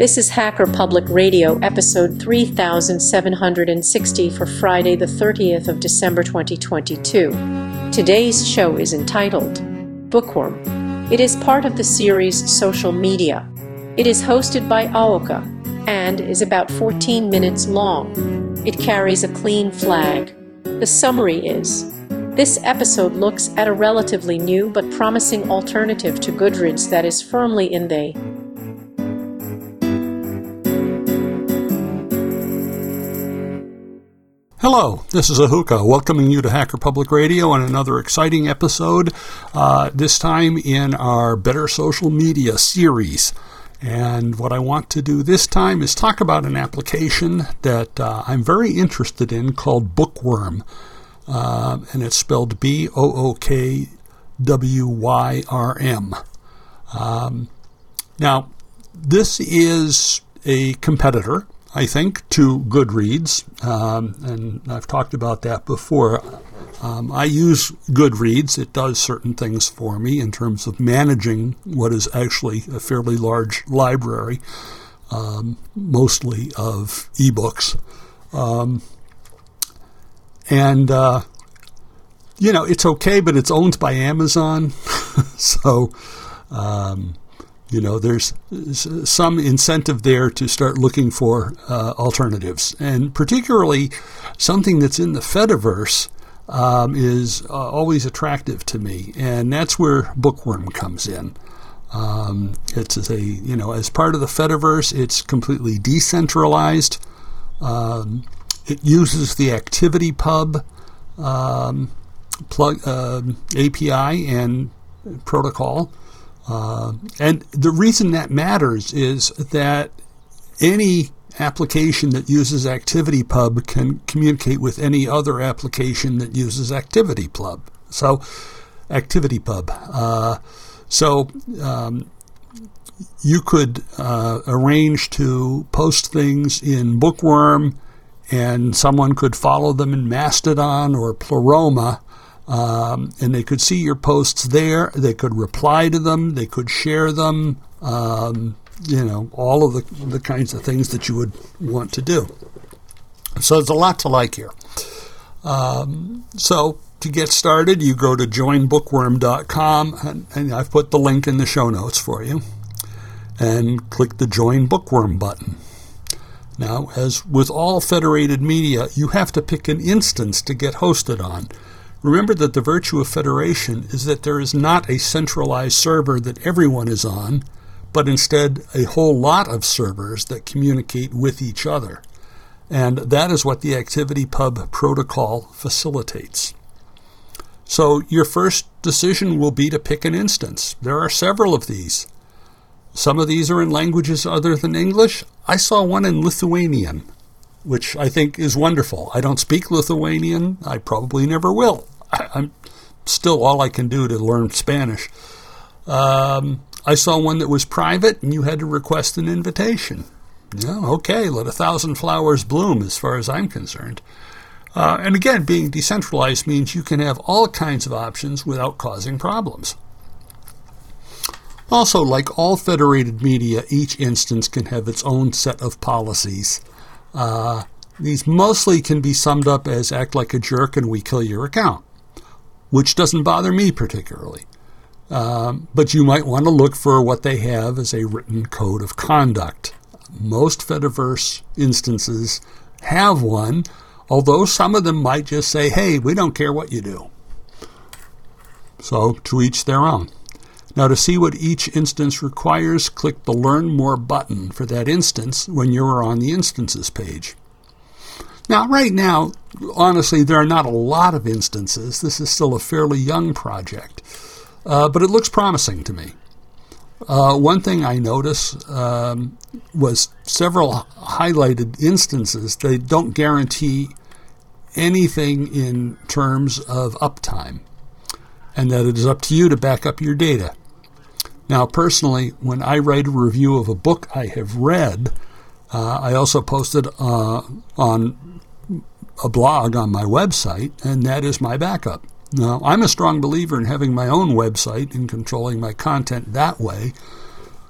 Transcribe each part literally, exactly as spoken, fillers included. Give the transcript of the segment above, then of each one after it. This is Hacker Public Radio, episode three thousand seven hundred sixty for Friday, the thirtieth of December, twenty twenty-two. Today's show is entitled BookWyrm. It is part of the series Social Media. It is hosted by Aoka and is about fourteen minutes long. It carries a clean flag. The summary is: this episode looks at a relatively new but promising alternative to Goodreads that is firmly in the Hello, this is Ahuka, welcoming you to Hacker Public Radio and another exciting episode, uh, this time in our Better Social Media series. And what I want to do this time is talk about an application that uh, I'm very interested in called BookWyrm, uh, and it's spelled B O O K W Y R M. Um, now, this is a competitor, I think, to Goodreads, um, and I've talked about that before. Um, I use Goodreads. It does certain things for me in terms of managing what is actually a fairly large library, um, mostly of ebooks. Um, and, uh, you know, it's okay, but it's owned by Amazon, so... Um, You know, there's some incentive there to start looking for uh, alternatives. And particularly something that's in the Fediverse um, is uh, always attractive to me. And that's where BookWyrm comes in. Um, it's a, you know, as part of the Fediverse, it's completely decentralized. Um, it uses the ActivityPub um, plug, uh, A P I and protocol. Uh, and the reason that matters is that any application that uses ActivityPub can communicate with any other application that uses ActivityPub. So, ActivityPub. Uh, so, um, you could uh, arrange to post things in BookWyrm, and someone could follow them in Mastodon or Pleroma. Um, and they could see your posts there. They could reply to them. They could share them. Um, you know, all of the, the kinds of things that you would want to do. So there's a lot to like here. Um, so to get started, you go to join bookwyrm dot com, and, and I've put the link in the show notes for you, and click the Join BookWyrm button. Now, as with all federated media, you have to pick an instance to get hosted on. Remember that the virtue of federation is that there is not a centralized server that everyone is on, but instead a whole lot of servers that communicate with each other. And that is what the ActivityPub protocol facilitates. So your first decision will be to pick an instance. There are several of these. Some of these are in languages other than English. I saw one in Lithuanian, which I think is wonderful. I don't speak Lithuanian. I probably never will. I'm still all I can do to learn Spanish. Um, I saw one that was private, and you had to request an invitation. Yeah, okay, let a thousand flowers bloom, as far as I'm concerned. Uh, and again, being decentralized means you can have all kinds of options without causing problems. Also, like all federated media, each instance can have its own set of policies. Uh, these mostly can be summed up as act like a jerk and we kill your account, which doesn't bother me particularly. Um, but you might want to look for what they have as a written code of conduct. Most Fediverse instances have one, although some of them might just say, hey, we don't care what you do. So, to each their own. Now, to see what each instance requires, click the Learn More button for that instance when you are on the Instances page. Now, right now, honestly, there are not a lot of instances. This is still a fairly young project, uh, but it looks promising to me. Uh, one thing I noticed um, was several highlighted instances. They don't guarantee anything in terms of uptime, and that it is up to you to back up your data. Now, personally, when I write a review of a book I have read, uh, I also posted uh, on a blog on my website, and that is my backup. Now, I'm a strong believer in having my own website and controlling my content that way,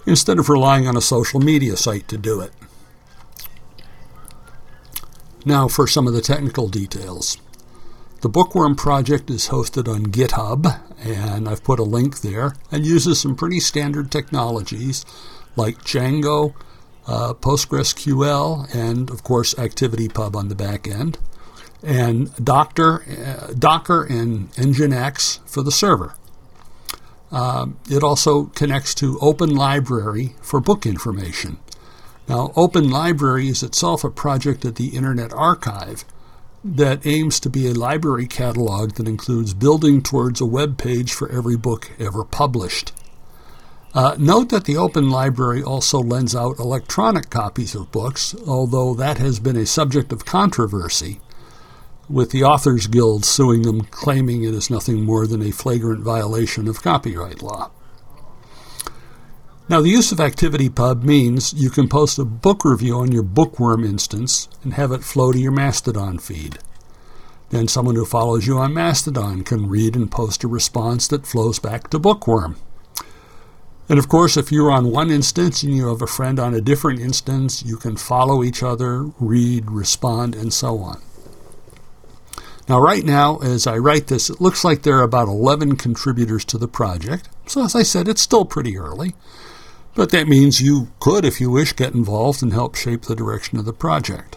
instead of relying on a social media site to do it. Now for some of the technical details. The BookWyrm project is hosted on GitHub, and I've put a link there, and uses some pretty standard technologies like Django, uh, PostgreSQL, and, of course, ActivityPub on the back end, and Docker, uh, Docker and Nginx for the server. Um, it also connects to Open Library for book information. Now, Open Library is itself a project at the Internet Archive that aims to be a library catalog that includes building towards a web page for every book ever published. Uh, note that the Open Library also lends out electronic copies of books, although that has been a subject of controversy, with the Authors Guild suing them, claiming it is nothing more than a flagrant violation of copyright law. Now, the use of ActivityPub means you can post a book review on your BookWyrm instance and have it flow to your Mastodon feed. Then someone who follows you on Mastodon can read and post a response that flows back to BookWyrm. And of course, if you're on one instance and you have a friend on a different instance, you can follow each other, read, respond, and so on. Now, right now, as I write this, it looks like there are about eleven contributors to the project. So, as I said, it's still pretty early. But that means you could, if you wish, get involved and help shape the direction of the project.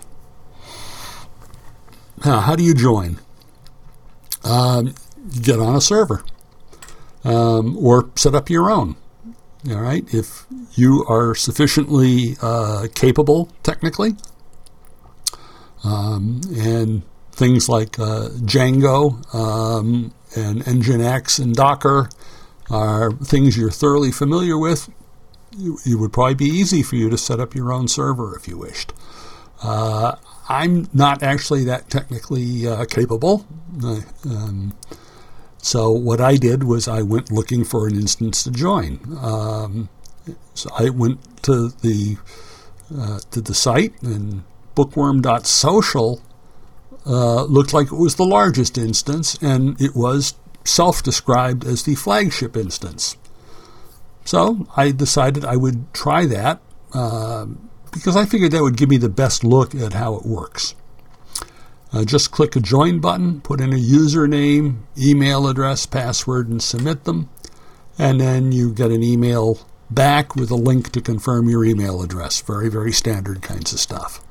Now, how do you join? Um, you get on a server um, or set up your own. All right, if you are sufficiently uh, capable technically, um, and things like uh, Django um, and Nginx and Docker are things you're thoroughly familiar with. It would probably be easy for you to set up your own server if you wished. Uh, I'm not actually that technically uh, capable. Uh, um, so what I did was I went looking for an instance to join. Um, so I went to the uh, to the site, and bookwyrm dot social uh, looked like it was the largest instance, and it was self-described as the flagship instance. So I decided I would try that uh, because I figured that would give me the best look at how it works. Uh, just click a join button, put in a username, email address, password, and submit them. And then you get an email back with a link to confirm your email address. Very, very standard kinds of stuff.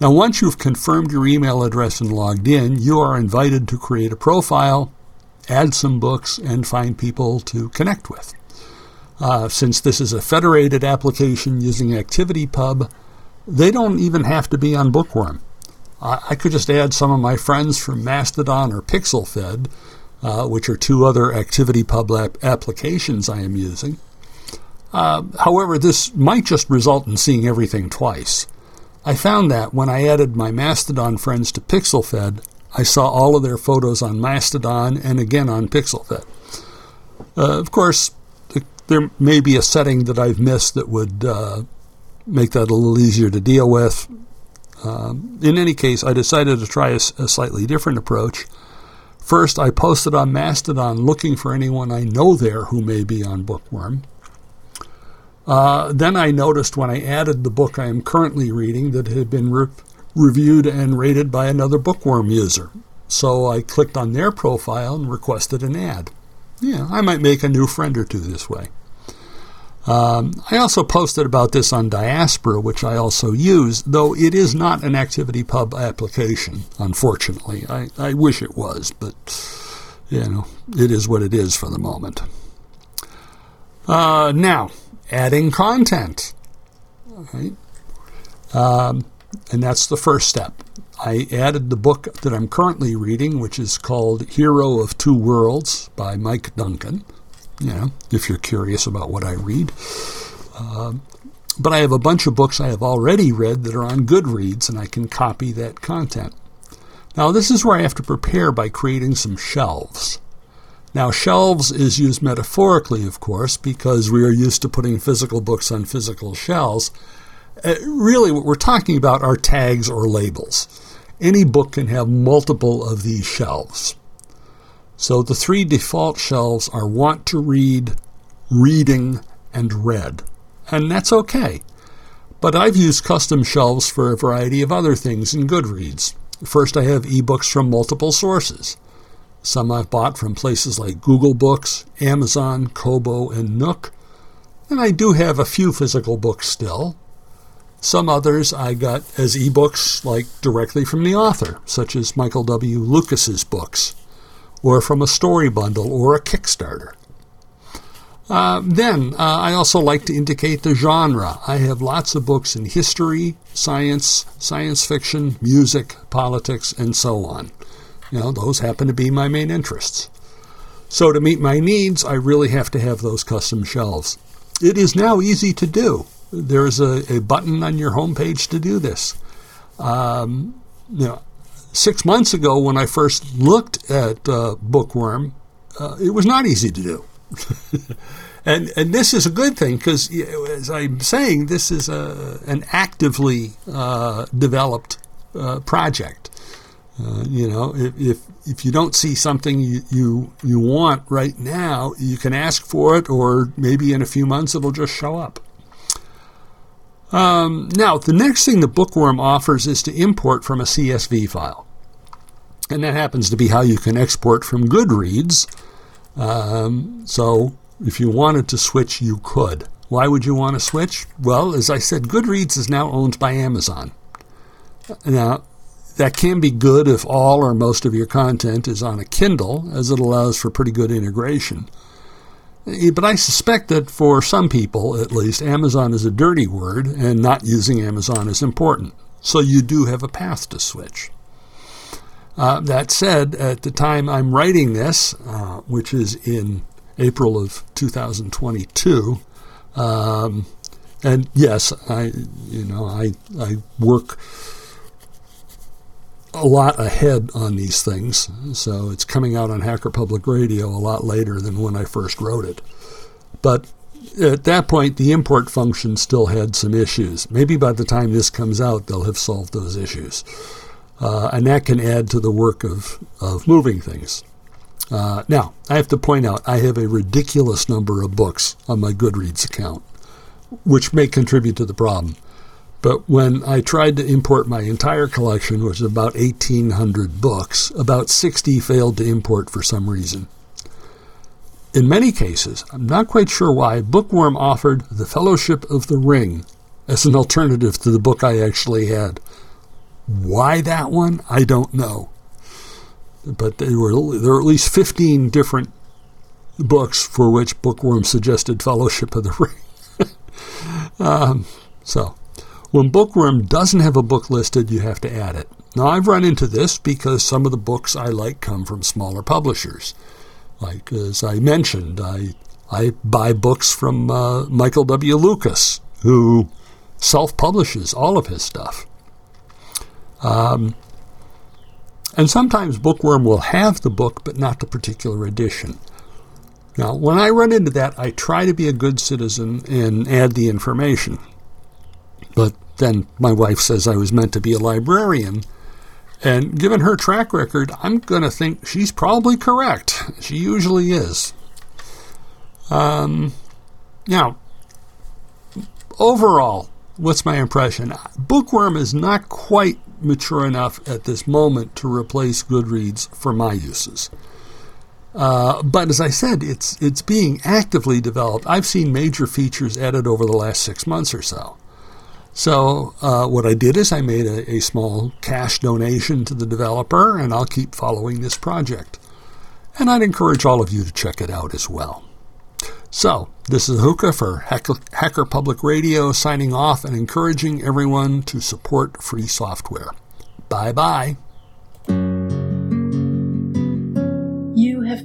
Now, once you've confirmed your email address and logged in, you are invited to create a profile, add some books, and find people to connect with. Uh, since this is a federated application using ActivityPub, they don't even have to be on BookWyrm. I, I could just add some of my friends from Mastodon or PixelFed, uh, which are two other ActivityPub ap- applications I am using. Uh, however, this might just result in seeing everything twice. I found that when I added my Mastodon friends to PixelFed, I saw all of their photos on Mastodon and again on PixelFed. Uh, of course, th- there may be a setting that I've missed that would uh, make that a little easier to deal with. Um, in any case, I decided to try a, a slightly different approach. First, I posted on Mastodon looking for anyone I know there who may be on BookWyrm. Uh, then I noticed when I added the book I am currently reading that it had been re- reviewed and rated by another BookWyrm user. So I clicked on their profile and requested an ad. Yeah, I might make a new friend or two this way. Um, I also posted about this on Diaspora, which I also use, though it is not an ActivityPub application, unfortunately. I, I wish it was, but, you know, it is what it is for the moment. Uh, now, adding content. All right. Um, And that's the first step. I added the book that I'm currently reading, which is called Hero of Two Worlds by Mike Duncan, you know, if you're curious about what I read. Uh, but I have a bunch of books I have already read that are on Goodreads, and I can copy that content. Now, this is where I have to prepare by creating some shelves. Now, shelves is used metaphorically, of course, because we are used to putting physical books on physical shelves. Uh, really, what we're talking about are tags or labels. Any book can have multiple of these shelves. So the three default shelves are want to read, reading, and red. And that's okay. But I've used custom shelves for a variety of other things in Goodreads. First, I have ebooks from multiple sources. Some I've bought from places like Google Books, Amazon, Kobo, and Nook. And I do have a few physical books still. Some others I got as ebooks, like directly from the author, such as Michael W. Lucas's books, or from a story bundle or a Kickstarter. Uh, then, uh, I also like to indicate the genre. I have lots of books in history, science, science fiction, music, politics, and so on. You know, those happen to be my main interests. So to meet my needs, I really have to have those custom shelves. It is now easy to do. There's a, a button on your homepage to do this. Um, you know, six months ago, when I first looked at uh, BookWyrm, uh, it was not easy to do. and and this is a good thing because, as I'm saying, this is a an actively uh, developed uh, project. Uh, you know, if, if if you don't see something you, you you want right now, you can ask for it, or maybe in a few months it'll just show up. Um, now, the next thing the BookWyrm offers is to import from a C S V file. And that happens to be how you can export from Goodreads. Um, so if you wanted to switch, you could. Why would you want to switch? Well, as I said, Goodreads is now owned by Amazon. Now, that can be good if all or most of your content is on a Kindle, as it allows for pretty good integration. But I suspect that for some people, at least, Amazon is a dirty word, and not using Amazon is important. So you do have a path to switch. Uh, that said, at the time I'm writing this, uh, which is in April of two thousand twenty-two, um, and yes, I, you know, I I work a lot ahead on these things, so it's coming out on Hacker Public Radio a lot later than when I first wrote it. But at that point, the import function still had some issues. Maybe by the time this comes out, they'll have solved those issues. Uh, and that can add to the work of, of moving things. Uh, now, I have to point out, I have a ridiculous number of books on my Goodreads account, which may contribute to the problem. But when I tried to import my entire collection, which was about eighteen hundred books, about sixty failed to import for some reason. In many cases, I'm not quite sure why, BookWyrm offered The Fellowship of the Ring as an alternative to the book I actually had. Why that one? I don't know. But they were, there were at least fifteen different books for which BookWyrm suggested Fellowship of the Ring. um, so... When BookWyrm doesn't have a book listed, you have to add it. Now, I've run into this because some of the books I like come from smaller publishers. Like, as I mentioned, I I buy books from uh, Michael W. Lucas, who self-publishes all of his stuff. Um, and sometimes BookWyrm will have the book, but not the particular edition. Now, when I run into that, I try to be a good citizen and add the information. But then my wife says I was meant to be a librarian. And given her track record, I'm going to think she's probably correct. She usually is. Um, now, overall, what's my impression? BookWyrm is not quite mature enough at this moment to replace Goodreads for my uses. Uh, but as I said, it's it's being actively developed. I've seen major features added over the last six months or so. So uh, what I did is I made a, a small cash donation to the developer, and I'll keep following this project. And I'd encourage all of you to check it out as well. So this is Hookah for Hacker, Hacker Public Radio, signing off and encouraging everyone to support free software. Bye-bye. You have